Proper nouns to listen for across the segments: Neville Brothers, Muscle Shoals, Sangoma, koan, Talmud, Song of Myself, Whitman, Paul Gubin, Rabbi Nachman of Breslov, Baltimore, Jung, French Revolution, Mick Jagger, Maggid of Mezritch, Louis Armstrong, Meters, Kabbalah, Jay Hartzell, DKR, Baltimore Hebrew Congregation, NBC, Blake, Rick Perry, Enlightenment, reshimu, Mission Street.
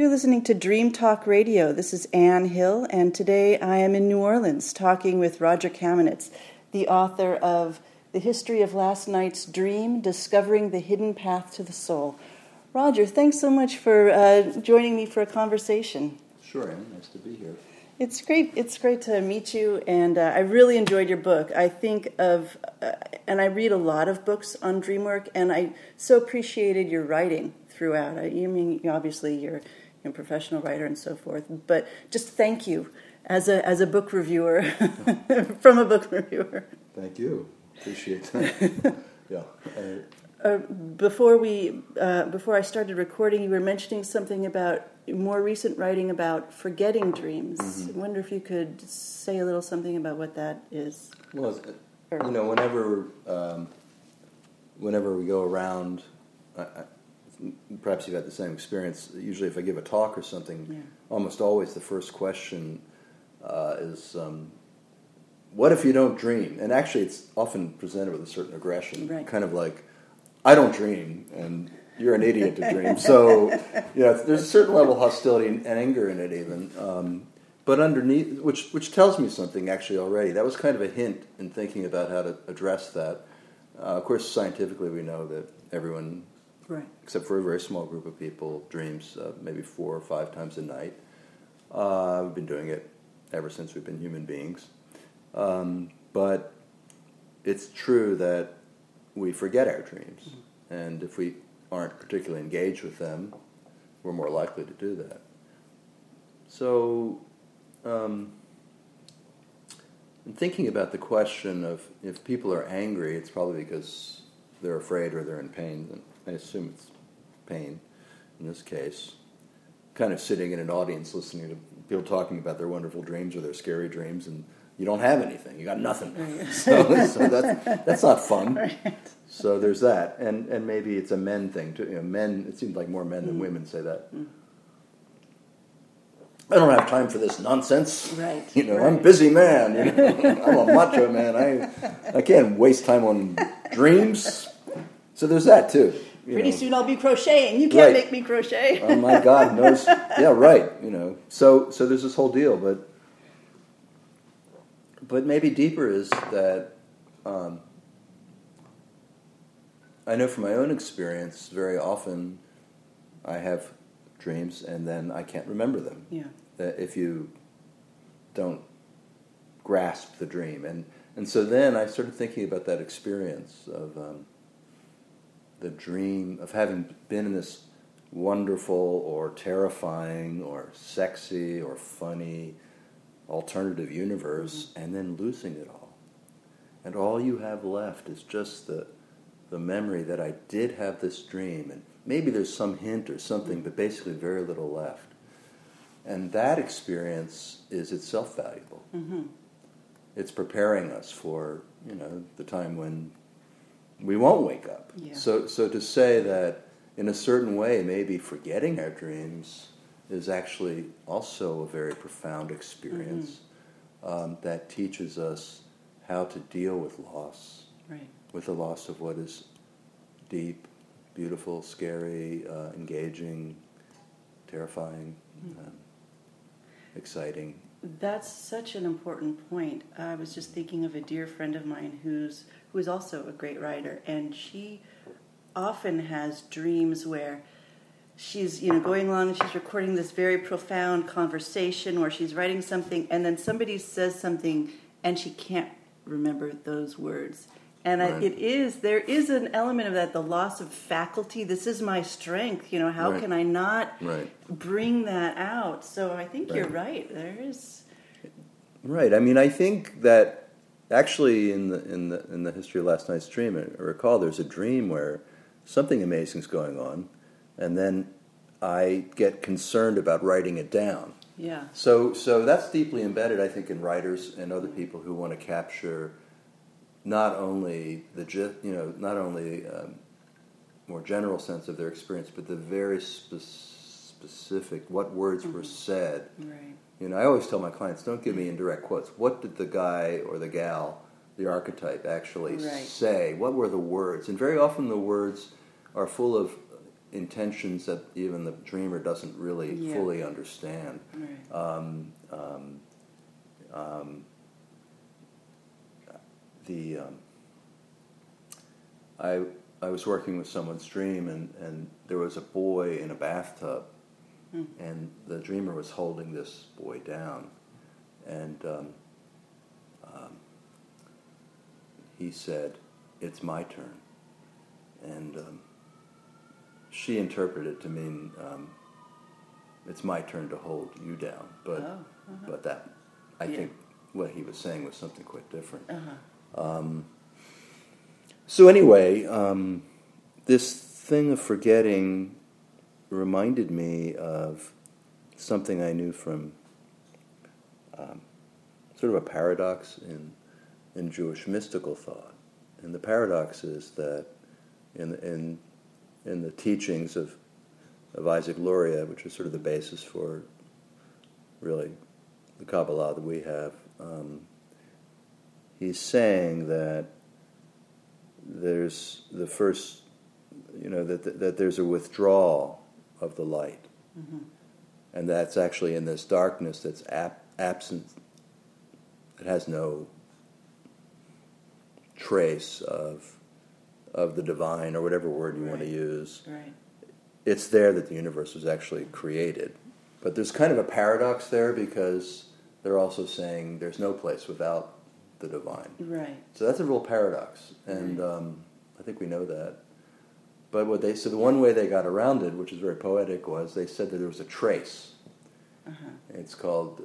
You're listening to Dream Talk Radio. This is Anne Hill, and today I am in New Orleans talking with Roger Kamenetz, the author of The History of Last Night's Dream, Discovering the Hidden Path to the Soul. Roger, thanks so much for joining me for a conversation. Sure, Anne. Nice to be here. It's great. It's great to meet you, and I really enjoyed your book. I think of, and I read a lot of books on dreamwork, and I so appreciated your writing throughout. Obviously you're a professional writer and so forth, but just thank you as a book reviewer, from a book reviewer. Thank you. Appreciate that. Yeah. Before I started recording, you were mentioning something about more recent writing about forgetting dreams. Mm-hmm. I wonder if you could say a little something about what that is. Well, you know, whenever we go around, perhaps you've had the same experience. Usually, if I give a talk or something, Almost always the first question is, "What if you don't dream?" And actually, it's often presented with a certain aggression, right. Kind of like, "I don't dream," and you're an idiot to dream. So, there's a certain level of hostility and anger in it, even. But underneath, which tells me something actually already. That was kind of a hint in thinking about how to address that. Of course, scientifically, we know that everyone, right, except for a very small group of people, dreams maybe 4 or 5 times a night. We've been doing it ever since we've been human beings. But it's true that we forget our dreams, and if we aren't particularly engaged with them, we're more likely to do that. So, in thinking about the question of if people are angry, it's probably because they're afraid or they're in pain. And I assume it's pain in this case. Kind of sitting in an audience listening to people talking about their wonderful dreams or their scary dreams, and you don't have anything. You got nothing. Right. So that's not fun. Right. So there's that, and maybe it's a men thing too. Men. It seems like more men than women say that. Mm. I don't have time for this nonsense. Right. Right. I'm a busy man. I'm a macho man. I can't waste time on dreams. So there's that too. Pretty soon I'll be crocheting. You can't make me crochet. Oh my God, no. Yeah, right. So there's this whole deal, but. But maybe deeper is that I know from my own experience, very often I have dreams and then I can't remember them. Yeah. That if you don't grasp the dream, and so then I started thinking about that experience of the dream of having been in this wonderful or terrifying or sexy or funny alternative universe, and then losing it all. And all you have left is just the memory that I did have this dream, and maybe there's some hint or something, but basically very little left. And that experience is itself valuable. Mm-hmm. It's preparing us for, the time when we won't wake up. Yeah. So to say that in a certain way, maybe forgetting our dreams is actually also a very profound experience, that teaches us how to deal with loss, right, with the loss of what is deep, beautiful, scary, engaging, terrifying, exciting. That's such an important point. I was just thinking of a dear friend of mine who is also a great writer, and she often has dreams where she's, going along and she's recording this very profound conversation where she's writing something, and then somebody says something, and she can't remember those words. And right. There is an element of that, the loss of faculty. This is my strength. How right. can I not right. bring that out? So I think right. you're right. There is. Right. I mean, I think that actually in the history of Last Night's Dream, I recall there's a dream where something amazing is going on. And then I get concerned about writing it down. Yeah. So that's deeply embedded, I think, in writers and other people who want to capture not only the more general sense of their experience, but the very specific what words were said. Right. I always tell my clients, don't give me indirect quotes. What did the guy or the gal, the archetype, actually right. say? What were the words? And very often the words are full of intentions that even the dreamer doesn't really fully understand. Right. I was working with someone's dream, and there was a boy in a bathtub, and the dreamer was holding this boy down, and he said, "It's my turn," and she interpreted it to mean it's my turn to hold you down, but that I think what he was saying was something quite different. So anyway, this thing of forgetting reminded me of something I knew from sort of a paradox in Jewish mystical thought, and the paradox is that in the teachings of Isaac Luria, which is sort of the basis for really the Kabbalah that we have, he's saying that there's the first, that there's a withdrawal of the light, and that's actually in this darkness that's absent. It has no trace of the divine, or whatever word you want to use. Right. It's there that the universe was actually created. But there's kind of a paradox there, because they're also saying there's no place without the divine. Right. So that's a real paradox, and I think we know that. But the one way they got around it, which is very poetic, was they said that there was a trace. It's called,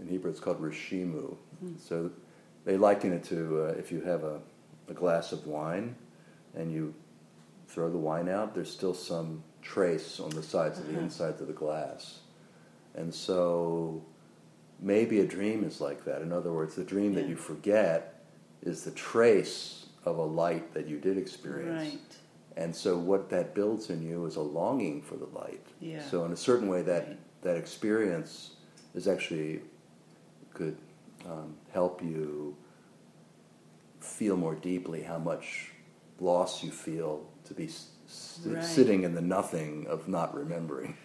in Hebrew, it's called reshimu. So they liken it to if you have a glass of wine, and you throw the wine out, there's still some trace on the sides of the insides of the glass. And so maybe a dream is like that. In other words, the dream that you forget is the trace of a light that you did experience. Right. And so what that builds in you is a longing for the light. Yeah. So in a certain way, that experience is actually could help you feel more deeply how much loss you feel to be sitting in the nothing of not remembering.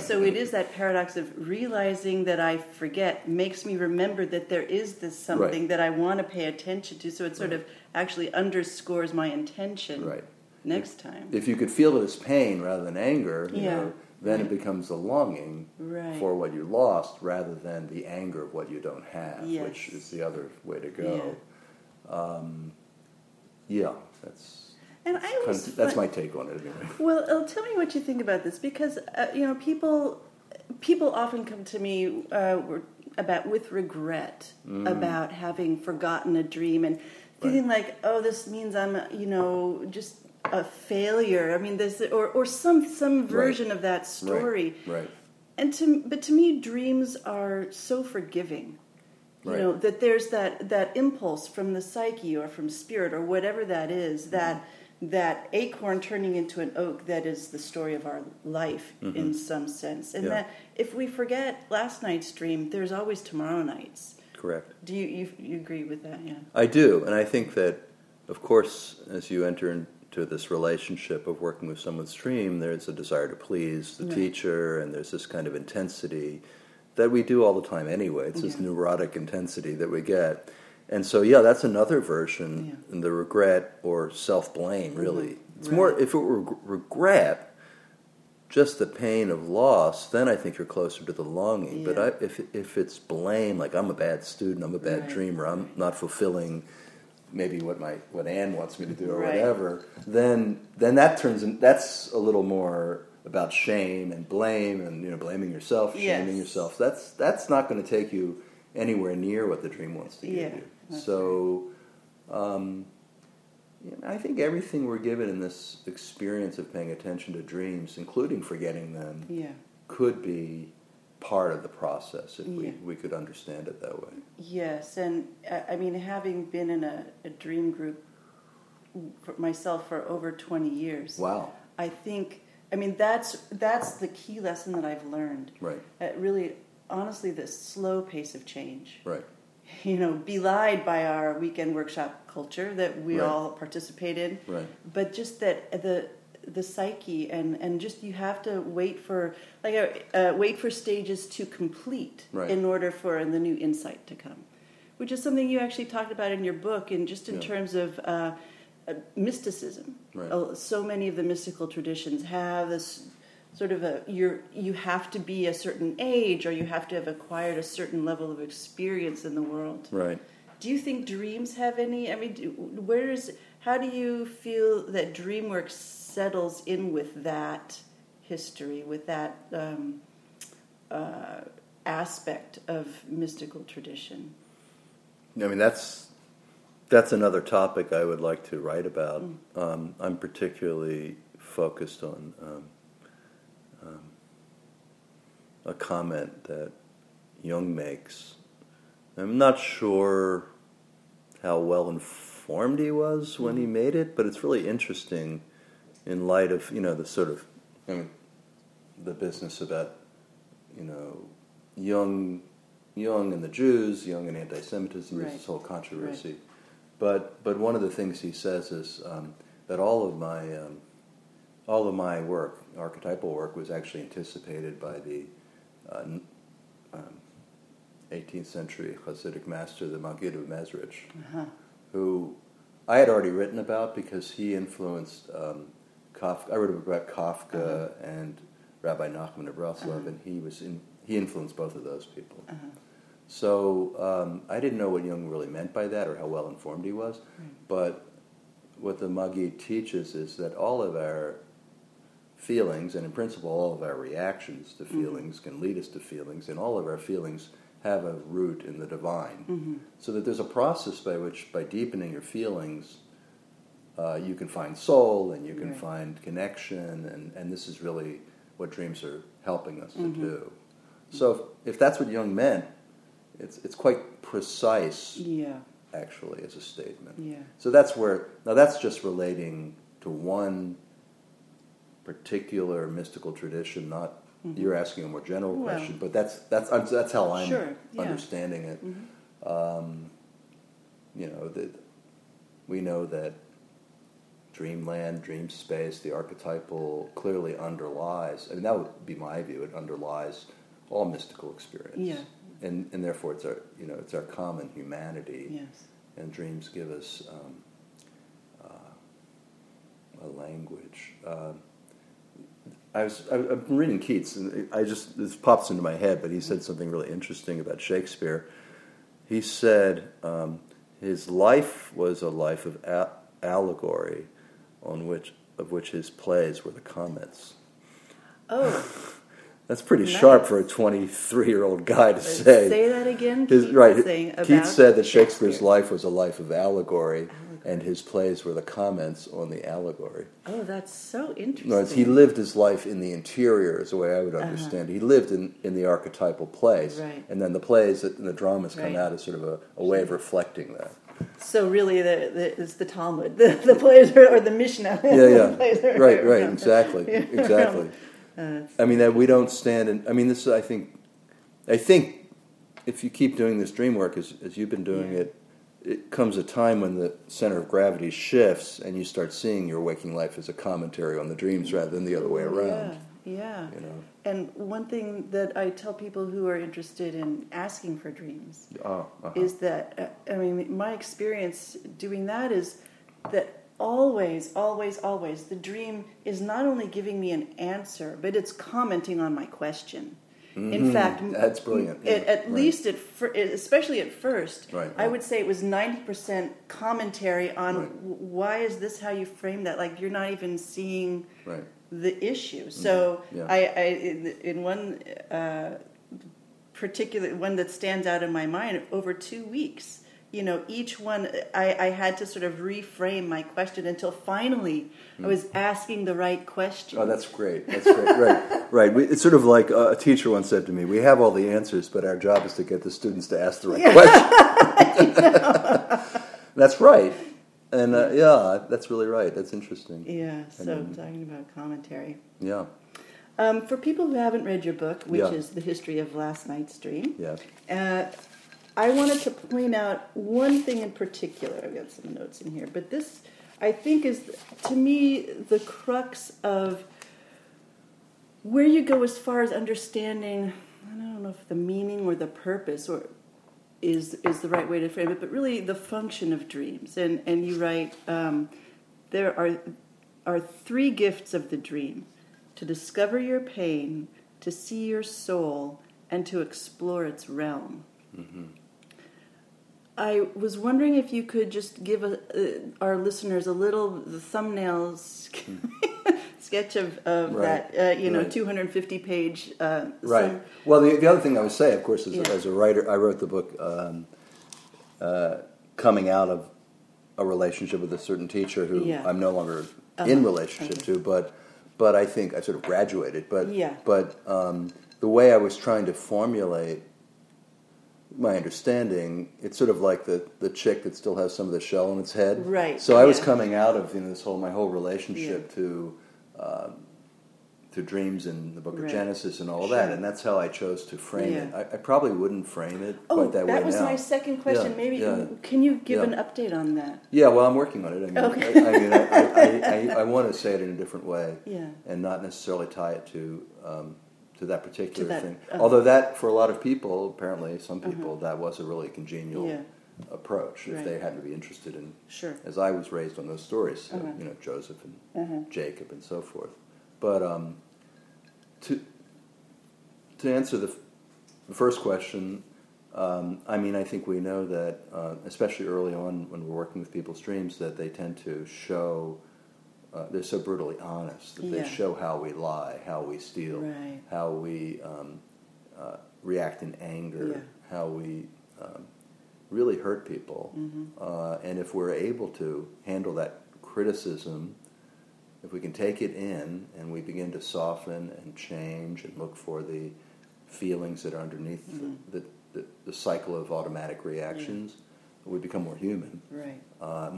So it is that paradox of realizing that I forget makes me remember that there is this something that I want to pay attention to, so it sort of actually underscores my intention next time. If you could feel it as pain rather than anger, then it becomes the longing for what you lost rather than the anger of what you don't have, which is the other way to go. That's my take on it anyway. Well, tell me what you think about this, because people often come to me with regret about having forgotten a dream and feeling like, oh, this means I'm just a failure. I mean, this or some version of that story. Right. And to me, dreams are so forgiving. You know, that there's that impulse from the psyche or from spirit or whatever that is, that acorn turning into an oak that is the story of our life in some sense. And that if we forget last night's dream, there's always tomorrow night's. Correct. Do you agree with that? Yeah. I do, and I think that, of course, as you enter into this relationship of working with someone's dream, there's a desire to please the teacher, and there's this kind of intensity that we do all the time anyway. It's this neurotic intensity that we get. And so, that's another version, the regret or self-blame, really. It's more, if it were regret, just the pain of loss, then I think you're closer to the longing. Yeah. But if it's blame, like I'm a bad student, I'm a bad dreamer, I'm not fulfilling maybe what Anne wants me to do or whatever, then that turns in, that's a little more about shame and blame and blaming yourself, shaming yourself. That's not going to take you anywhere near what the dream wants to give you. So I think everything we're given in this experience of paying attention to dreams, including forgetting them, could be part of the process if we could understand it that way. Yes, and I mean, having been in a dream group myself for over 20 years, wow, I think... I mean, that's the key lesson that I've learned. Right. Really, honestly, this slow pace of change. Right. Belied by our weekend workshop culture that we all participate in. Right. But just that the the psyche, and just you have to wait for stages to complete in order for the new insight to come, which is something you actually talked about in your book, and just in terms of mysticism. So many of the mystical traditions have this sort of you have to be a certain age, or you have to have acquired a certain level of experience in the world. Right. Do you think dreams have any? I mean, how do you feel that DreamWorks settles in with that history, with that aspect of mystical tradition? I mean, that's another topic I would like to write about. I'm particularly focused on a comment that Jung makes. I'm not sure how well informed he was when he made it, but it's really interesting in light of, the sort of, the business about, Jung and the Jews, Jung and anti-Semitism, there's this whole controversy. But one of the things he says is that all of my work, archetypal work, was actually anticipated by the 18th century Hasidic master, the Maggid of Mezritch, who I had already written about because he influenced Kafka. I wrote about Kafka and Rabbi Nachman of Breslov, and he influenced both of those people. So I didn't know what Jung really meant by that or how well informed he was, but what the Maggid teaches is that all of our feelings, and in principle all of our reactions to feelings, can lead us to feelings, and all of our feelings have a root in the divine. So that there's a process by which, by deepening your feelings, you can find soul and you can find connection, and this is really what dreams are helping us to do. So if that's what Jung meant, it's quite precise, actually, as a statement. So that's where, now that's just relating to one particular mystical tradition, not you're asking a more general question, but that's how I'm understanding it. That we know that dreamland, dream space, the archetypal clearly underlies. I mean, that would be my view. It underlies all mystical experience, and therefore it's our it's our common humanity. And dreams give us a language. I've been reading Keats, and this pops into my head, but he said something really interesting about Shakespeare. He said his life was a life of allegory, of which his plays were the comments. Oh, that's pretty sharp for a 23-year-old guy to say. Say that again. Keats said that Shakespeare's life was a life of allegory. And his plays were the comments on the allegory. Oh, that's so interesting. No, he lived his life in the interior, is the way I would understand it. He lived in the archetypal plays. And then the plays and the dramas come out as sort of a way of reflecting that. So really, it's the Talmud. The plays or the Mishnah. Exactly. That we don't stand in... this is, I think if you keep doing this dream work as you've been doing it comes a time when the center of gravity shifts and you start seeing your waking life as a commentary on the dreams rather than the other way around. And one thing that I tell people who are interested in asking for dreams is that, my experience doing that is that always, the dream is not only giving me an answer, but it's commenting on my question. In fact, that's brilliant. Especially at first, I would say it was 90% commentary on why is this how you frame that? Like you're not even seeing the issue. So in one particular one that stands out in my mind, over 2 weeks, each one I had to sort of reframe my question until finally I was asking the right question. Oh, that's great. Right. It's sort of like a teacher once said to me, we have all the answers, but our job is to get the students to ask the right question. That's right. And that's really right. That's interesting. Yeah, so talking about commentary. Yeah. For people who haven't read your book, which is The History of Last Night's Dream, I wanted to point out one thing in particular. I've got some notes in here, but this I think is, to me, the crux of where you go as far as understanding, I don't know if the meaning or the purpose or is the right way to frame it, but really the function of dreams. And you write, there are three gifts of the dream: to discover your pain, to see your soul, and to explore its realm. Mm-hmm. I was wondering if you could just give our listeners a little thumbnail sketch of right. that, you know, right. 250-page... right. Well, the other thing I would say, of course, is as a writer, I wrote the book coming out of a relationship with a certain teacher who I'm no longer in relationship to, but I think I sort of graduated. But the way I was trying to formulate my understanding, it's sort of like the chick that still has some of the shell in its head. Right. So I was coming out of this my whole relationship to dreams in the Book of Genesis and all that, and that's how I chose to frame it. I probably wouldn't frame it quite that way now. Oh, that was my second question. Yeah. Maybe can you give an update on that? Yeah. Well, I'm working on it. I mean, okay. I want to say it in a different way, and not necessarily tie it to that particular thing. Although that, for a lot of people, apparently some people, that was a really congenial approach, if they had to be interested in, as I was raised on those stories, you know, Joseph and Jacob and so forth. But to answer the first question, I mean, I think we know that, especially early on when we're working with people's dreams, that they tend to show... they're so brutally honest that they show how we lie, how we steal, how we react in anger, how we really hurt people. Mm-hmm. And if we're able to handle that criticism, if we can take it in and we begin to soften and change and look for the feelings that are underneath the cycle of automatic reactions, we become more human,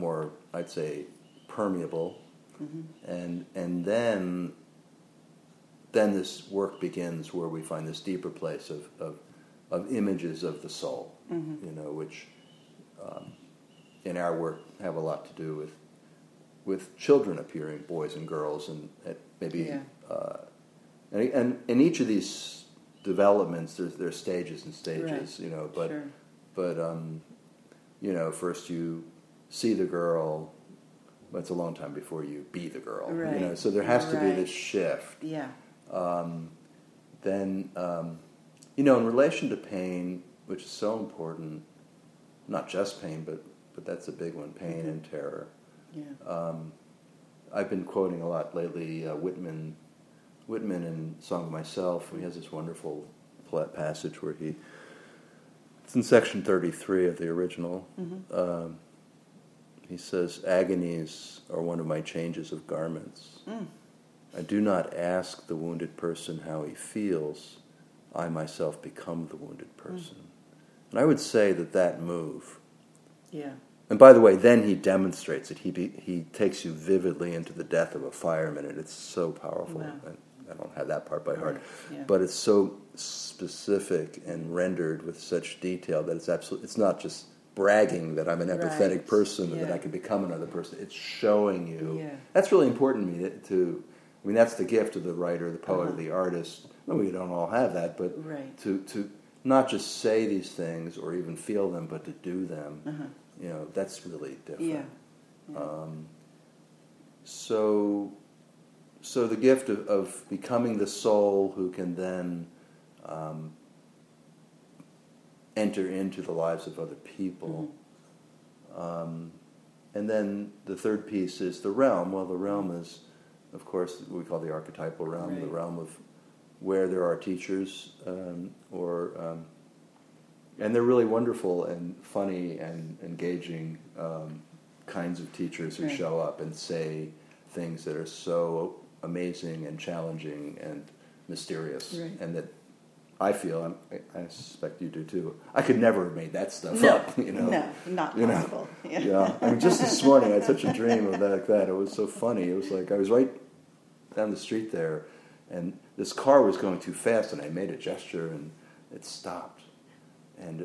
more, I'd say, permeable. Mm-hmm. And then this work begins where we find this deeper place of images of the soul, you know, which in our work have a lot to do with children appearing, boys and girls, and maybe and in each of these developments there's stages and stages, you know, but you know, first you see the girl. But it's a long time before you be the girl, you know. So there has to be this shift. Yeah. Then, you know, in relation to pain, which is so important, not just pain, but that's a big one: pain and terror. Yeah. I've been quoting a lot lately. Whitman in Song of Myself. He has this wonderful passage where it's in section 33 of the original. He says, "Agonies are one of my changes of garments. I do not ask the wounded person how he feels. I myself become the wounded person." And I would say that move. Yeah. And by the way, then he demonstrates it. He takes you vividly into the death of a fireman, and it's so powerful. Wow. I don't have that part by heart. Yeah. But it's so specific and rendered with such detail that it's absolutely... It's not just... bragging that I'm an empathetic person and that I can become another person. It's showing you. Yeah. That's really important to me. I mean, that's the gift of the writer, the poet, the artist. Well, we don't all have that, but to not just say these things or even feel them, but to do them, you know, that's really different. Yeah. Yeah. So the gift of becoming the soul who can then... enter into the lives of other people. And then the third piece is the realm. Well, the realm is, of course, what we call the archetypal realm, the realm of where there are teachers, and they're really wonderful and funny and engaging kinds of teachers who show up and say things that are so amazing and challenging and mysterious, and that I feel, I suspect you do too, I could never have made that stuff up, you know. No, not possible. Yeah. I mean, just this morning I had such a dream of that. It was so funny. It was like I was right down the street there, and this car was going too fast, and I made a gesture, and it stopped. And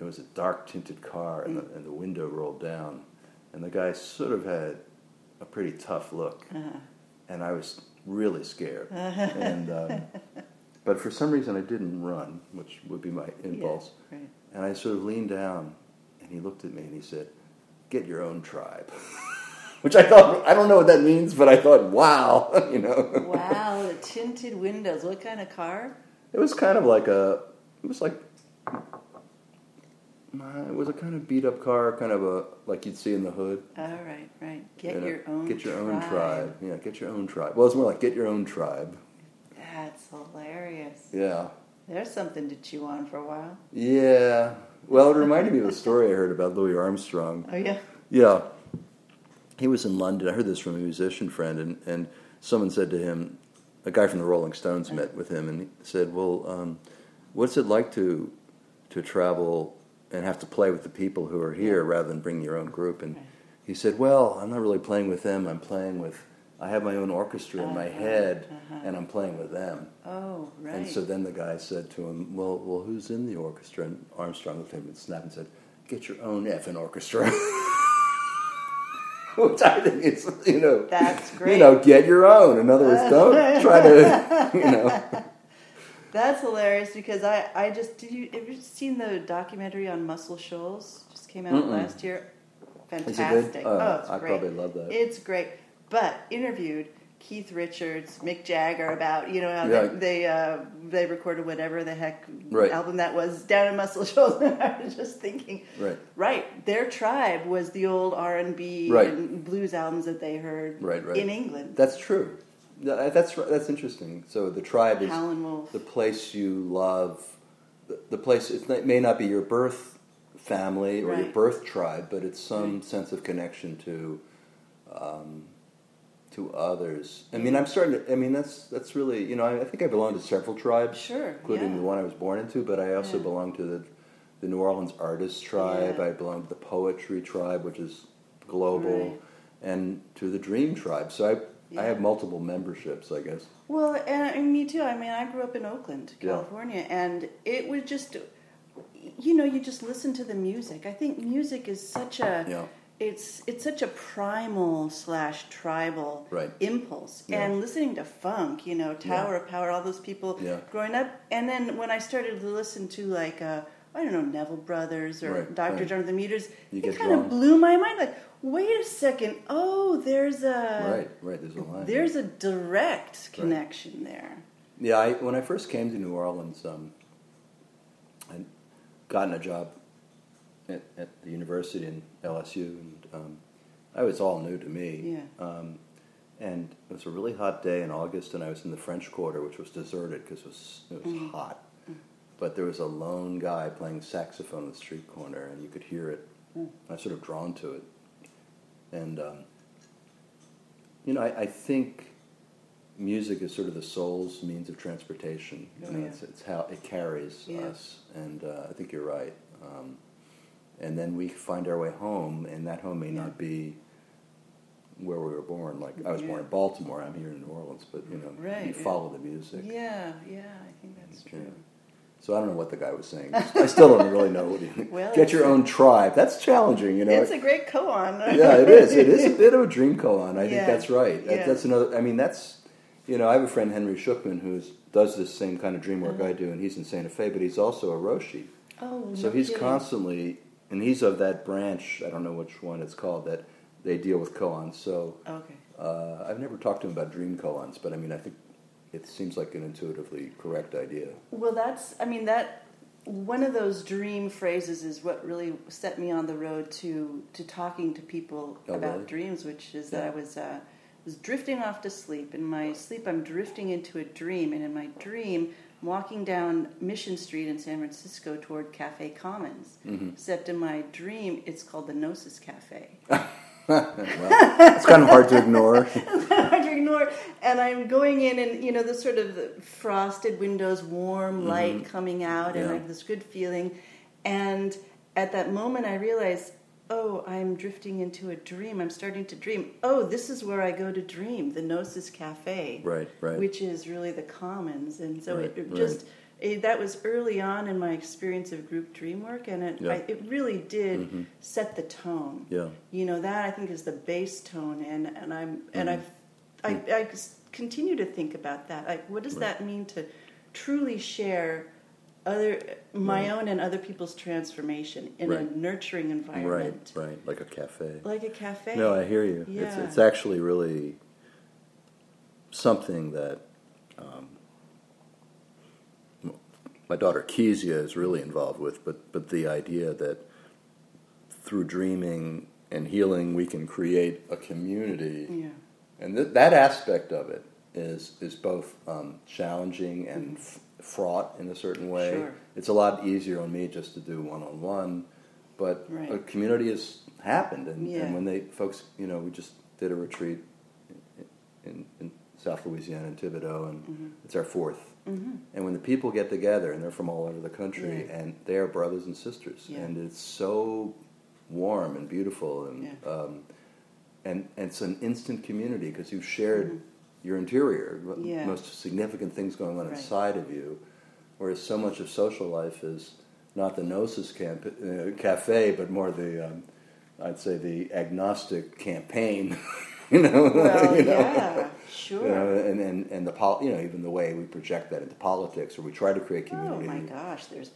it was a dark-tinted car, and the window rolled down. And the guy sort of had a pretty tough look, and I was really scared. And but for some reason I didn't run, which would be my impulse. Yeah, right. And I sort of leaned down, and he looked at me and he said, "Get your own tribe." Which I thought, I don't know what that means, but I thought, wow, you know. Wow, the tinted windows. What kind of car? It was kind of like a, it was like, it was a kind of beat up car, kind of a, like you'd see in the hood. Oh, right, right. Get your own tribe. Yeah, get your own tribe. Well, it's more like get your own tribe. That's hilarious. Yeah. There's something to chew on for a while. Yeah. Well, it reminded me of a story I heard about Louis Armstrong. Oh, yeah? Yeah. He was in London. I heard this from a musician friend, and someone said to him, a guy from the Rolling Stones met with him, and he said, well, what's it like to travel and have to play with the people who are here rather than bring your own group? And he said, well, I'm not really playing with them. I'm playing with, I have my own orchestra in my head, and I'm playing with them. Oh, right. And so then the guy said to him, well, who's in the orchestra? And Armstrong looked at him and snapped and said, get your own effing orchestra. Which I think is, you know... That's great. You know, get your own. In other words, don't try to, you know... That's hilarious because I just... Have you seen the documentary on Muscle Shoals? Just came out last year. Fantastic. It's great. I probably love that. It's great. But interviewed Keith Richards, Mick Jagger about, you know, how they recorded whatever the heck album that was down in Muscle Shoals. And I was just thinking, their tribe was the old R&B and blues albums that they heard in England. That's true. That's interesting. So the tribe is the place you love, the place, it may not be your birth family or your birth tribe, but it's some sense of connection to others. I mean, that's really, you know, I think I belong to several tribes, including the one I was born into, but I also belong to the New Orleans artist tribe, I belong to the poetry tribe, which is global, and to the dream tribe, so I have multiple memberships, I guess. Well, and me too. I mean, I grew up in Oakland, California, and it was just, you know, you just listen to the music. I think music is such a... Yeah. It's such a primal /tribal impulse. Yeah. And listening to funk, you know, Tower of Power, all those people growing up. And then when I started to listen to, like, I don't know, Neville Brothers or Dr. Jonathan Meters, it kind of blew my mind. Like, wait a second, there's a line. There's a direct connection there. Yeah, when I first came to New Orleans, I'd gotten a job at the university in LSU, and it was all new to me. Yeah. And it was a really hot day in August, and I was in the French Quarter, which was deserted because it was hot. Mm. But there was a lone guy playing saxophone on the street corner, and you could hear it. Mm. I was sort of drawn to it. And, you know, I think music is sort of the soul's means of transportation. Oh, you know, it's how it carries us, and I think you're right. And then we find our way home, and that home may not be where we were born. Like, I was born in Baltimore, I'm here in New Orleans, but, you know, you follow the music. Yeah, yeah, I think that's true. So I don't know what the guy was saying. I still don't really know what he... Well, get your own tribe. That's challenging, you know. It's a great koan. Yeah, it is. It is a bit of a dream koan. I think that's right. That's another... I mean, that's... You know, I have a friend, Henry Shookman, who does this same kind of dream work I do, and he's in Santa Fe, but he's also a Roshi. Oh, so he's constantly... And he's of that branch, I don't know which one it's called, that they deal with koans. So I've never talked to him about dream koans, but I mean, I think it seems like an intuitively correct idea. Well, one of those dream phrases is what really set me on the road to talking to people about dreams, which is that I was drifting off to sleep. In my sleep, I'm drifting into a dream, and in my dream... walking down Mission Street in San Francisco toward Cafe Commons, except in my dream it's called the Gnosis Cafe. Well, it's kind of hard to ignore. And I'm going in, and you know, the sort of frosted windows, warm light coming out, and I have this good feeling. And at that moment, I realized, oh, I'm drifting into a dream. I'm starting to dream. Oh, this is where I go to dream, the Gnosis Cafe, which is really the Commons. And so it just That was early on in my experience of group dream work, and it really did set the tone. Yeah. You know, that I think is the bass tone, and I continue to think about that. Like, what does that mean to truly share my own and other people's transformation in a nurturing environment? Right, like a cafe. No, I hear you. Yeah. It's actually really something that... my daughter Kezia is really involved with, but the idea that through dreaming and healing we can create a community, and that aspect of it is both challenging and fraught in a certain way. Sure. It's a lot easier on me just to do one-on-one, but a community has happened, and when we just did a retreat in South Louisiana and Thibodaux, and it's our fourth. Mm-hmm. And when the people get together, and they're from all over the country, and they are brothers and sisters, and it's so warm and beautiful, and it's an instant community because you've shared your interior, most significant things going on inside of you, whereas so much of social life is not the Gnosis Cafe, but more the, I'd say, the agnostic campaign. Sure. You know, and the even the way we project that into politics, or we try to create community. Oh my gosh, there's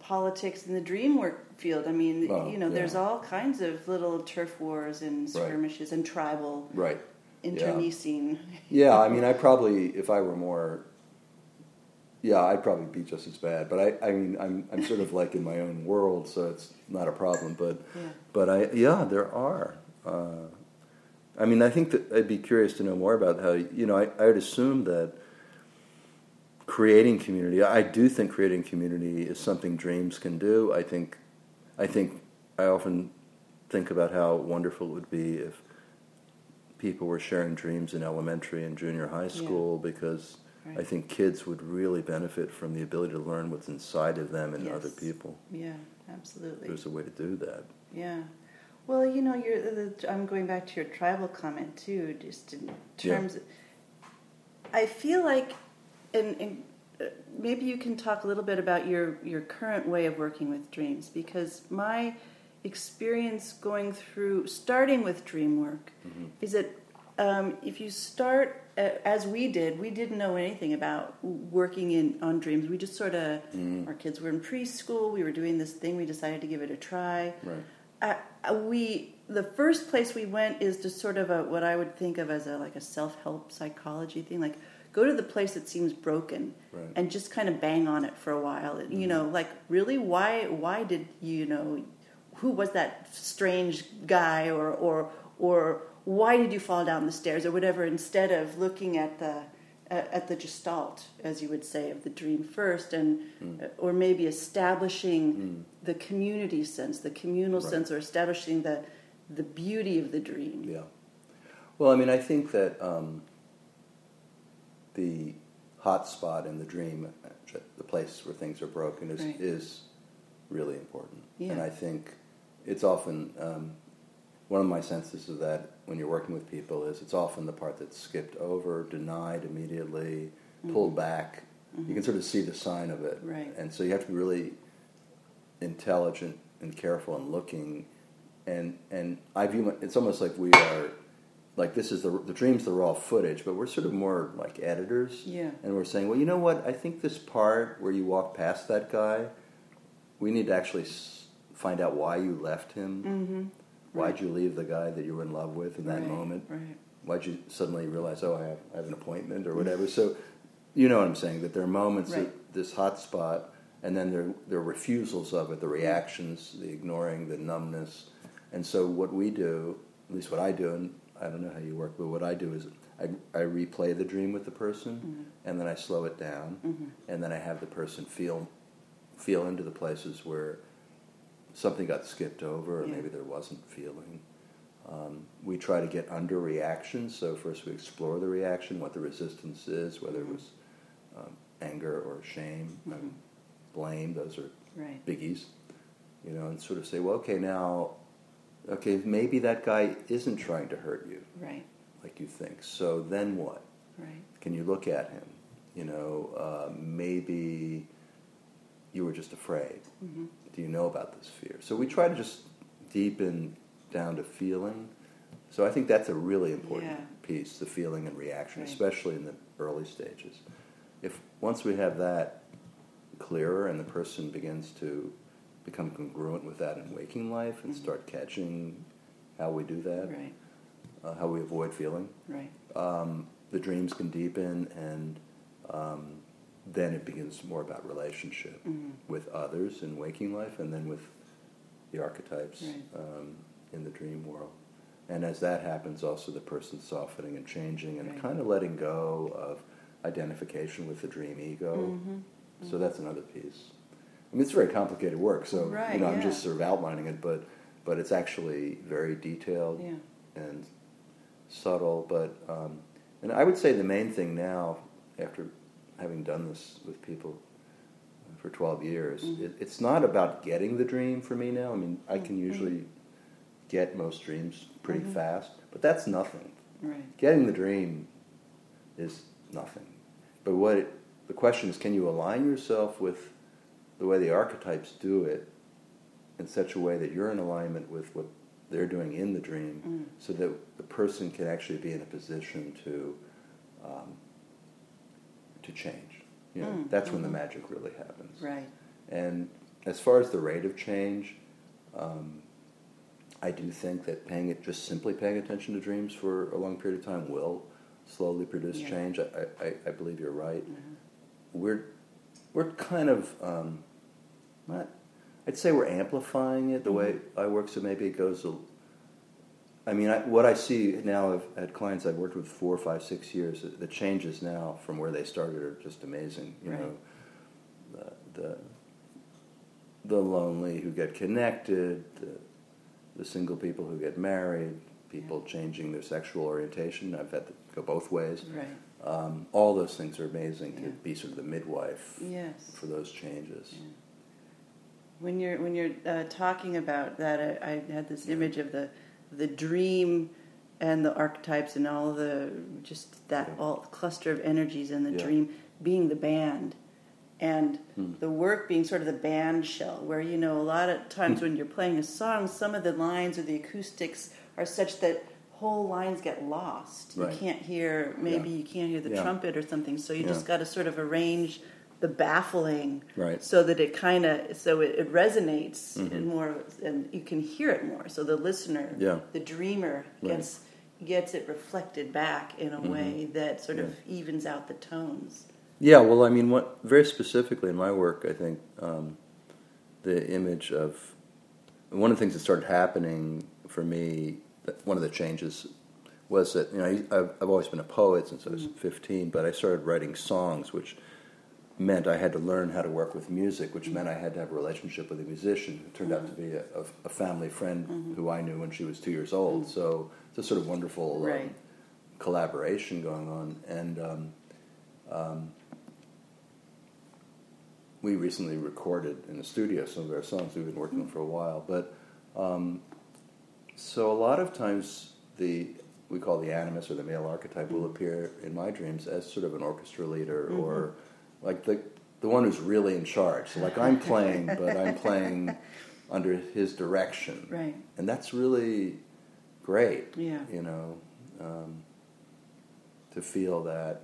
politics in the dream work field. I mean, there's all kinds of little turf wars and skirmishes and tribal internecine. Yeah, I mean, I'd probably be just as bad. But I'm sort of like in my own world, so it's not a problem. But there are. I mean, I think that I'd be curious to know more about how, I would assume that creating community, I do think creating community is something dreams can do. I often think about how wonderful it would be if people were sharing dreams in elementary and junior high school, because I think kids would really benefit from the ability to learn what's inside of them and other people. Yeah, absolutely. There's a way to do that. Yeah. Well, I'm going back to your tribal comment, too, just in terms of, I feel like, and maybe you can talk a little bit about your current way of working with dreams, because my experience starting with dream work is that if you start, as we didn't know anything about working on dreams. We just sort of, our kids were in preschool, we were doing this thing, we decided to give it a try. Right. The first place we went is to sort of what I would think of as a self-help psychology thing, like go to the place that seems broken and just kind of bang on it for a while. Mm-hmm. You know, like really, why did who was that strange guy, or why did you fall down the stairs or whatever? Instead of looking at the gestalt, as you would say, of the dream first, and or maybe establishing the community sense, the communal sense, or establishing the beauty of the dream. Yeah. Well, I mean, I think that the hot spot in the dream, the place where things are broken, is really important. Yeah. And I think it's often, one of my senses of that when you're working with people is it's often the part that's skipped over, denied immediately, pulled back. Mm-hmm. You can sort of see the sign of it. Right. And so you have to be really intelligent and careful and looking, and I view it's almost like we are, like this is the dream's the raw footage, but we're sort of more like editors, and we're saying, well, you know what? I think this part where you walk past that guy, we need to actually find out why you left him. Mm-hmm. Why'd you leave the guy that you were in love with in that moment? Right. Why'd you suddenly realize, oh, I have an appointment or whatever? So, you know what I'm saying, that there are moments that this hot spot. And then there are refusals of it, the reactions, the ignoring, the numbness. And so what we do, at least what I do, and I don't know how you work, but what I do is I replay the dream with the person, and then I slow it down, and then I have the person feel into the places where something got skipped over, or maybe there wasn't feeling. We try to get under reactions, so first we explore the reaction, what the resistance is, whether it was anger or shame. Blame, those are biggies, and sort of say, well, okay, maybe that guy isn't trying to hurt you, like you think, so then what? Can you look at him? You know, maybe you were just afraid. Mm-hmm. Do you know about this fear? So we try to just deepen down to feeling. So I think that's a really important piece, the feeling and reaction, especially in the early stages. If once we have that clearer and the person begins to become congruent with that in waking life and start catching how we do that, how we avoid feeling, the dreams can deepen, and then it begins more about relationship with others in waking life and then with the archetypes in the dream world. And as that happens, also the person softening and changing and kind of letting go of identification with the dream ego. So that's another piece. I mean, it's very complicated work, so I'm just sort of outlining it, but it's actually very detailed and subtle. But and I would say the main thing now, after having done this with people for 12 years, it's not about getting the dream for me now. I mean, I can usually get most dreams pretty fast, but that's nothing. Right. Getting the dream is nothing. But what the question is, can you align yourself with the way the archetypes do it in such a way that you're in alignment with what they're doing in the dream, so that the person can actually be in a position to change. You know, that's when the magic really happens. Right. And as far as the rate of change, I do think that simply paying attention to dreams for a long period of time will slowly produce change. I believe you're right. We're kind of I'd say we're amplifying it the way I work, so maybe it goes what I see now, I've had clients I've worked with 4, 5, 6 years, the changes now from where they started are just amazing. You know, the lonely who get connected, the single people who get married, people changing their sexual orientation. I've had to go both ways. Right. All those things are amazing to be sort of the midwife for those changes. Yeah. When you're talking about that, I had this image of the dream and the archetypes and all all cluster of energies in the dream being the band, and the work being sort of the band shell, where, you know, a lot of times when you're playing a song, some of the lines or the acoustics are such that whole lines get lost. You can't hear, you can't hear the trumpet or something, so you just got to sort of arrange the baffling so that it kind of, it resonates and more, and you can hear it more. So the listener, the dreamer gets it reflected back in a way that sort of evens out the tones. Yeah, well, I mean, very specifically in my work, I think the image of, one of the things that started happening for me, one of the changes was that, you know, I've always been a poet since I was 15, but I started writing songs, which meant I had to learn how to work with music, which meant I had to have a relationship with a musician who turned out to be a family friend who I knew when she was 2 years old. So it's a sort of wonderful collaboration going on. And we recently recorded in the studio some of our songs. We've been working on for a while. But so a lot of times we call the animus or the male archetype will appear in my dreams as sort of an orchestra leader or like the one who's really in charge. So like I'm playing, but I'm playing under his direction. Right. And that's really great, you know, to feel that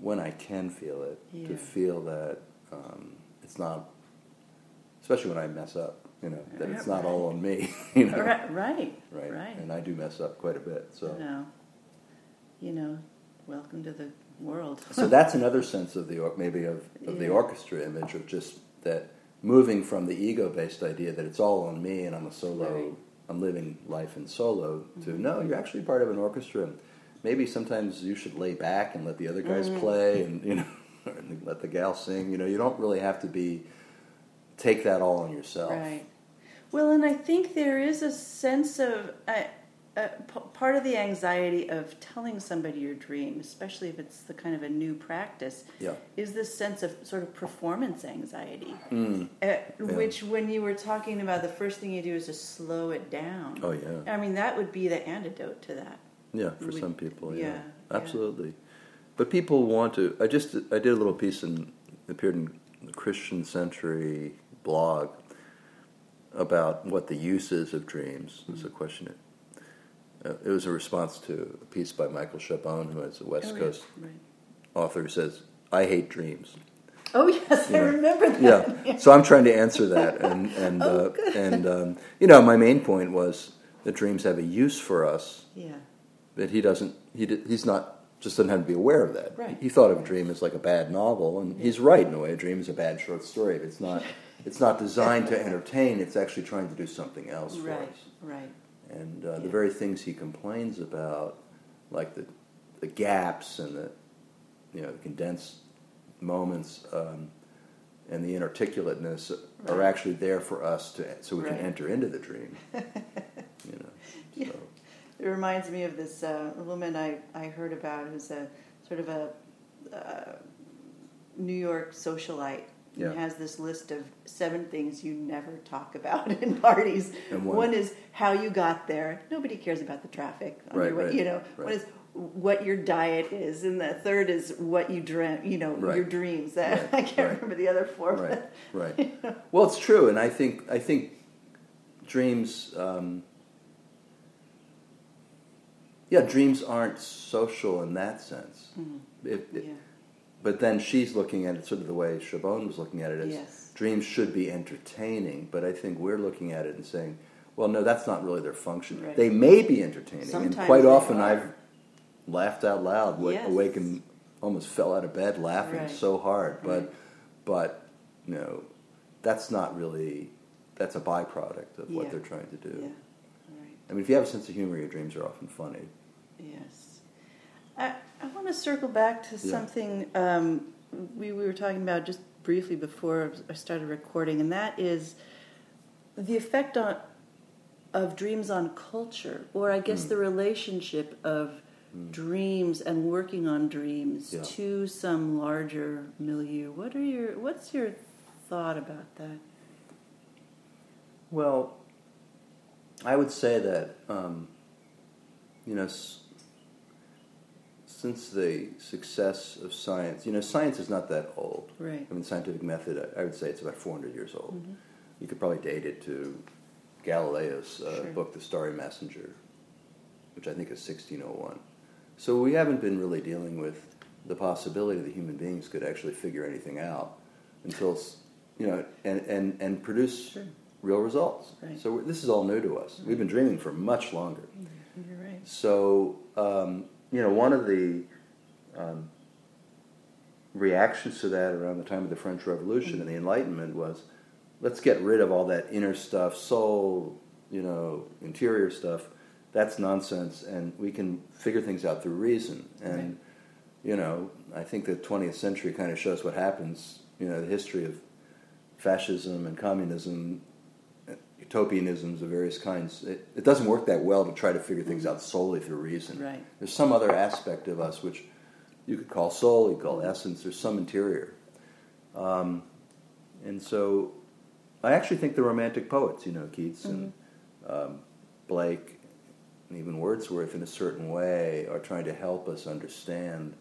when I can feel it, to feel that it's not, especially when I mess up, you know, that it's not all on me, you know. Right. And I do mess up quite a bit, so. You know, welcome to the world. So that's another sense of the orchestra image, of just that moving from the ego-based idea that it's all on me and I'm a solo, I'm living life in solo, to no, you're actually part of an orchestra, and maybe sometimes you should lay back and let the other guys play, and you know, and let the gal sing. You know, you don't really have to take that all on yourself. Right. Well, and I think there is a sense of part of the anxiety of telling somebody your dream, especially if it's the kind of a new practice, is this sense of sort of performance anxiety, which when you were talking about the first thing you do is to slow it down. Oh, yeah. I mean, that would be the antidote to that. Yeah, for some people, absolutely. But people want to. I did a little piece appeared in the Christian Century blog about what the use is of dreams. It was a question. It was a response to a piece by Michael Chabon, who is a West Coast author, who says, "I hate dreams." Oh yes, I remember that. Yeah, so I'm trying to answer that, and my main point was that dreams have a use for us. Yeah, but he doesn't. He's not. Just doesn't have to be aware of that. Right. He thought of a dream as like a bad novel, and he's right in a way. A dream is a bad short story. It's not designed to entertain. It's actually trying to do something else for us. Right. And the very things he complains about, like the gaps and the condensed moments and the inarticulateness, are actually there for us so we can enter into the dream. Yeah. So. It reminds me of this woman I heard about who's a sort of a New York socialite. Yeah. And has this list of 7 things you never talk about in parties. And one is how you got there. Nobody cares about the traffic. Right. One is what your diet is, and the third is what you dreamt. Your dreams. Right. I can't remember the other 4. Right. You know. Well, it's true, and I think dreams. Dreams aren't social in that sense. Mm-hmm. But then she's looking at it sort of the way Chabon was looking at it as dreams should be entertaining, but I think we're looking at it and saying, well, no, that's not really their function. Right. They may be entertaining, sometimes, and quite often I've laughed out loud, awake and almost fell out of bed laughing so hard, but that's not really, that's a byproduct of what they're trying to do. Yeah. Right. I mean, if you have a sense of humor, your dreams are often funny. Yes. I want to circle back to something we were talking about just briefly before I started recording, and that is the effect of dreams on culture, or I guess the relationship of dreams and working on dreams to some larger milieu. What's your thought about that? Well, I would say that since the success of science, science is not that old. Right. I mean, scientific method, I would say it's about 400 years old. Mm-hmm. You could probably date it to Galileo's book, The Starry Messenger, which I think is 1601. So we haven't been really dealing with the possibility that human beings could actually figure anything out until, and produce real results. Right. So this is all new to us. Right. We've been dreaming for much longer. You're right. So, one of the reactions to that around the time of the French Revolution and the Enlightenment was, let's get rid of all that inner stuff, soul, interior stuff. That's nonsense, and we can figure things out through reason. And, I think the 20th century kind of shows what happens. The history of fascism and communism, utopianisms of various kinds, it doesn't work that well to try to figure things out solely through reason. Right. There's some other aspect of us which you could call soul, you could call essence, there's some interior. And so I actually think the Romantic poets, Keats and Blake and even Wordsworth in a certain way are trying to help us understand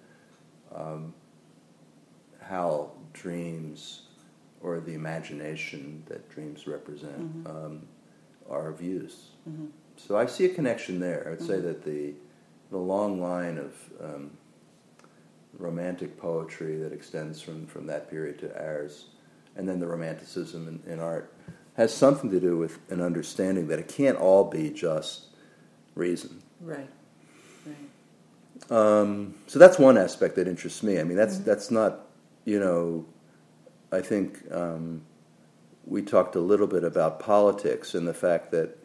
how dreams or the imagination that dreams represent are views. Mm-hmm. So I see a connection there. I would say that the long line of Romantic poetry that extends from that period to ours, and then the Romanticism in art, has something to do with an understanding that it can't all be just reason. Right. So that's one aspect that interests me. I mean, that's not, I think we talked a little bit about politics and the fact that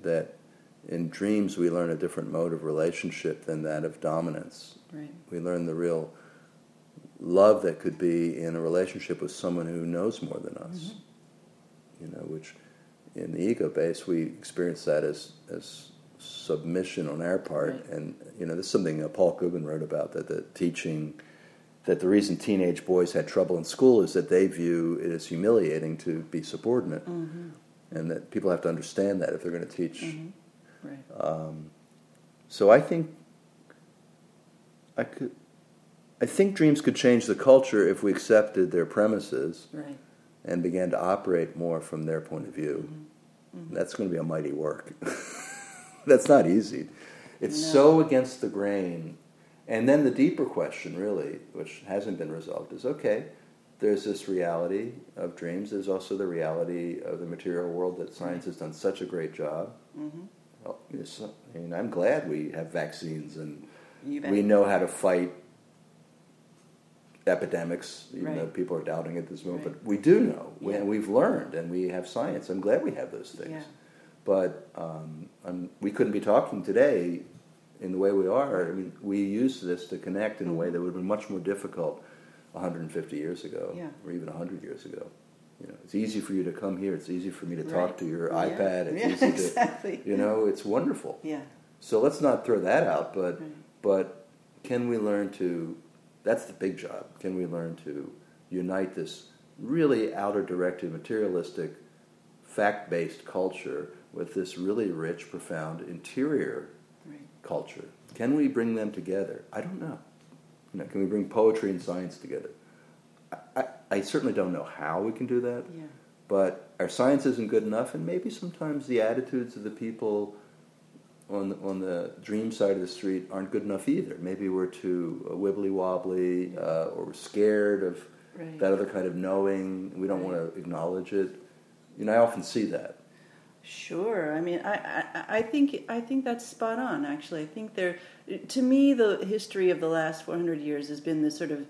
in dreams we learn a different mode of relationship than that of dominance. Right. We learn the real love that could be in a relationship with someone who knows more than us. Mm-hmm. Which in the ego base we experience that as submission on our part. Right. And this is something Paul Gubin wrote about, that the teaching, that the reason teenage boys had trouble in school is that they view it as humiliating to be subordinate, and that people have to understand that if they're going to teach. Mm-hmm. Right. So I think I could, I think dreams could change the culture if we accepted their premises and began to operate more from their point of view. Mm-hmm. Mm-hmm. That's going to be a mighty work. That's not easy. It's so against the grain. And then the deeper question, really, which hasn't been resolved, is, okay, there's this reality of dreams. There's also the reality of the material world that science has done such a great job. Mm-hmm. Well, I mean, I'm glad we have vaccines and we know how to fight epidemics, even though people are doubting at this moment. But we do know, and we've learned, and we have science. I'm glad we have those things. Yeah. But we couldn't be talking today in the way we are. I mean, we use this to connect in a way that would have been much more difficult 150 years ago, or even 100 years ago. You know, it's easy for you to come here. It's easy for me to talk to your iPad. It's easy to, you know, it's wonderful. Yeah. So let's not throw that out. But but can we learn to? That's the big job. Can we learn to unite this really outer-directed, materialistic, fact-based culture with this really rich, profound interior culture? Can we bring them together? I don't know. You know, can we bring poetry and science together? I certainly don't know how we can do that, but our science isn't good enough, and maybe sometimes the attitudes of the people on the dream side of the street aren't good enough either. Maybe we're too wibbly-wobbly, or we're scared of that other kind of knowing. We don't want to acknowledge it. You know, I often see that. Sure. I mean, I think that's spot on, actually. I think to me, the history of the last 400 years has been this sort of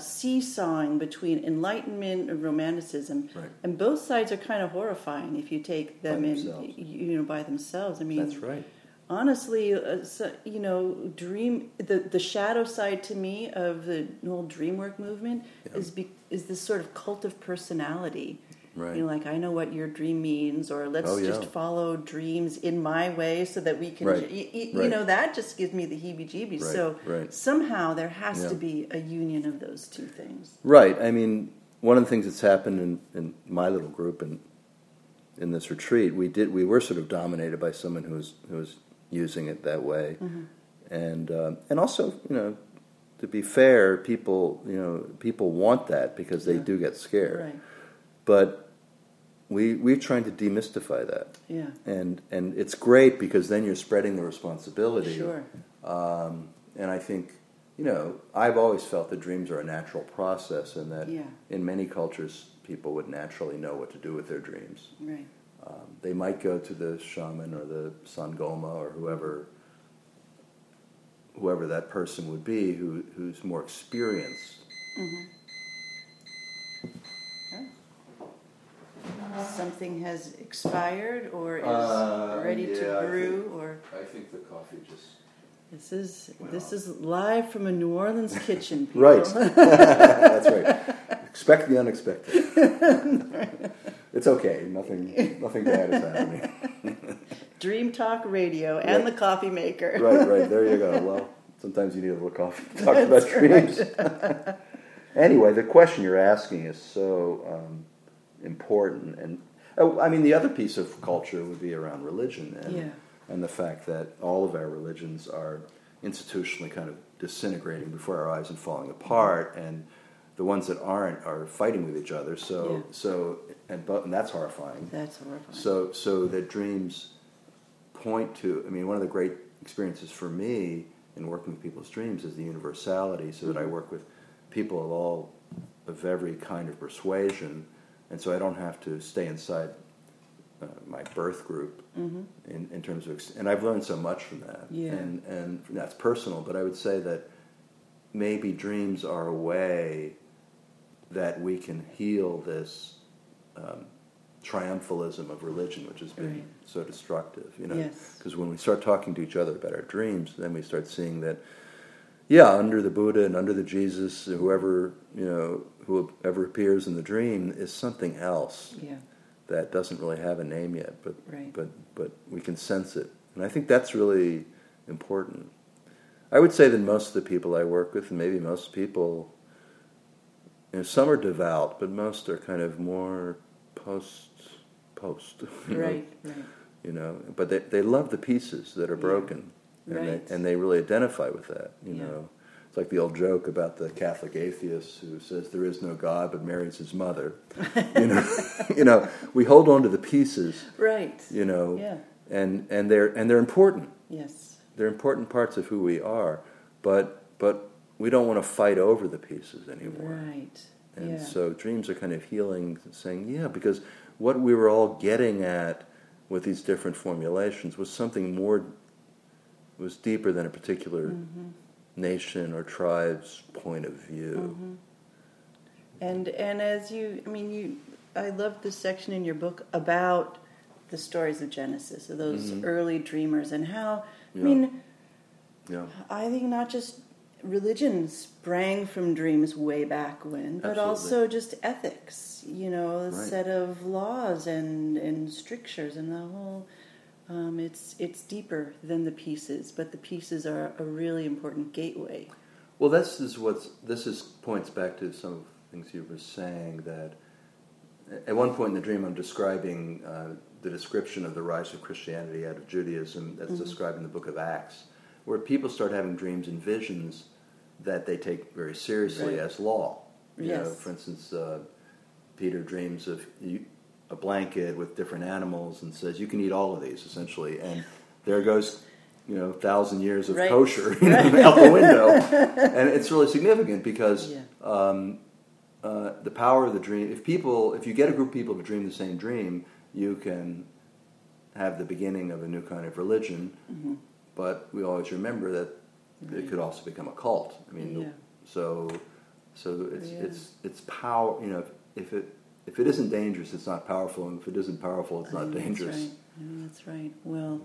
seesawing between Enlightenment and Romanticism, and both sides are kind of horrifying if you take them in, you know, by themselves. I mean, that's right. Honestly, you know, the shadow side to me of the whole dreamwork movement is this sort of cult of personality. Right. You know, like, I know what your dream means, or let's just follow dreams in my way so that we can, you know, that just gives me the heebie-jeebies. Right. So somehow there has to be a union of those two things. Right. I mean, one of the things that's happened in my little group and in this retreat, we were sort of dominated by someone who was using it that way, and also, you know, to be fair, people want that because they do get scared. Right. But we're trying to demystify that, and it's great because then you're spreading the responsibility. Sure. And I think, you know, I've always felt that dreams are a natural process, and that in many cultures people would naturally know what to do with their dreams. Right. They might go to the shaman or the sangoma or whoever that person would be who's more experienced. Mm-hmm. Something has expired or is ready to brew, I think the coffee just. This is live from a New Orleans kitchen. People. Right, that's right. Expect the unexpected. It's okay. Nothing bad is happening. Dream Talk Radio and the coffee maker. Right. There you go. Well, sometimes you need a little coffee to talk about dreams. Anyway, the question you're asking is so. Important, and I mean, the other piece of culture would be around religion and the fact that all of our religions are institutionally kind of disintegrating before our eyes and falling apart, and the ones that aren't are fighting with each other. So that's horrifying. That's horrifying. So that dreams point to. I mean, one of the great experiences for me in working with people's dreams is the universality. So that I work with people of every kind of persuasion. And so I don't have to stay inside my birth group in terms of... And I've learned so much from that. Yeah. And that's personal, but I would say that maybe dreams are a way that we can heal this triumphalism of religion, which has been so destructive. You know, because when we start talking to each other about our dreams, then we start seeing that, under the Buddha and under the Jesus, whoever, you know... Whoever appears in the dream is something else that doesn't really have a name yet, but we can sense it, and I think that's really important. I would say that most of the people I work with, and maybe most people, you know, some are devout, but most are kind of more post, you know. But they love the pieces that are broken, and they really identify with that, you know. It's like the old joke about the Catholic atheist who says there is no God but marries his mother. You know, you know, we hold on to the pieces, right? You know, yeah. and they're important. Yes, they're important parts of who we are, but we don't want to fight over the pieces anymore. Right. And yeah. So dreams are kind of healing, saying, yeah, because what we were all getting at with these different formulations was something more, was deeper than a particular nation or tribe's point of view. Mm-hmm. And as you, I mean, you, I love this section in your book about the stories of Genesis, of those early dreamers, and how, yeah. I mean, yeah. I think not just religion sprang from dreams way back when, but also just ethics, you know, a set of laws and strictures and the whole, it's deeper than the pieces, but the pieces are a really important gateway. Well, this points back to some of the things you were saying, that at one point in the dream I'm describing the description of the rise of Christianity out of Judaism that's described in the book of Acts, where people start having dreams and visions that they take very seriously as law. You know, for instance, Peter dreams of a blanket with different animals and says, you can eat all of these, essentially. And there goes, you know, 1,000 years of kosher out the window. And it's really significant because the power of the dream, if you get a group of people to dream the same dream, you can have the beginning of a new kind of religion. Mm-hmm. But we always remember that it could also become a cult. I mean, so it's power. You know, if it isn't dangerous, it's not powerful, and if it isn't powerful, it's not dangerous. That's right. No, that's right. Well,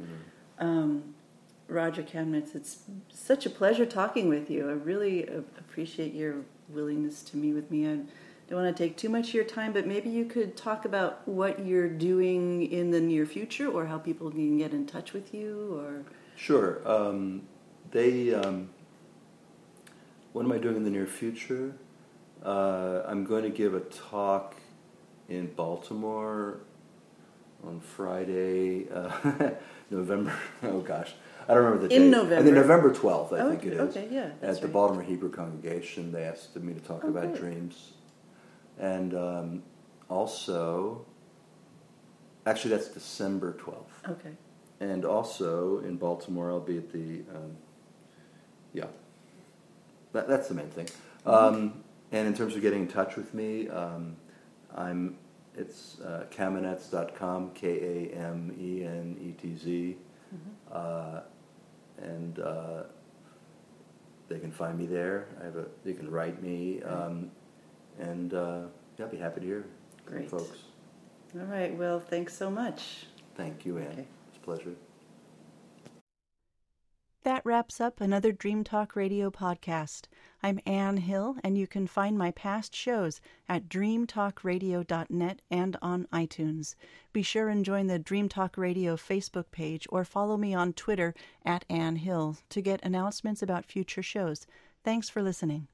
Roger Kamenetz, it's such a pleasure talking with you. I really appreciate your willingness to meet with me. I don't want to take too much of your time, but maybe you could talk about what you're doing in the near future, or how people can get in touch with you, or. Sure. What am I doing in the near future? I'm going to give a talk in Baltimore on Friday, November. Oh gosh, I don't remember the date. In November. I think November 12th. I think it is. Okay, yeah. At the Baltimore Hebrew Congregation, they asked me to talk about dreams, and also, actually, that's December 12th. Okay. And also in Baltimore, I'll be at the, that's the main thing. And in terms of getting in touch with me, it's kamenetz.com, Kamenetz, and they can find me there. You can write me, and I'll be happy to hear from folks. All right. Well, thanks so much. Thank you, Anne. Okay. Pleasure. That wraps up another Dream Talk Radio podcast. I'm Anne Hill, and you can find my past shows at dreamtalkradio.net and on iTunes. Be sure and join the Dream Talk Radio Facebook page or follow me on Twitter at Anne Hill to get announcements about future shows. Thanks for listening.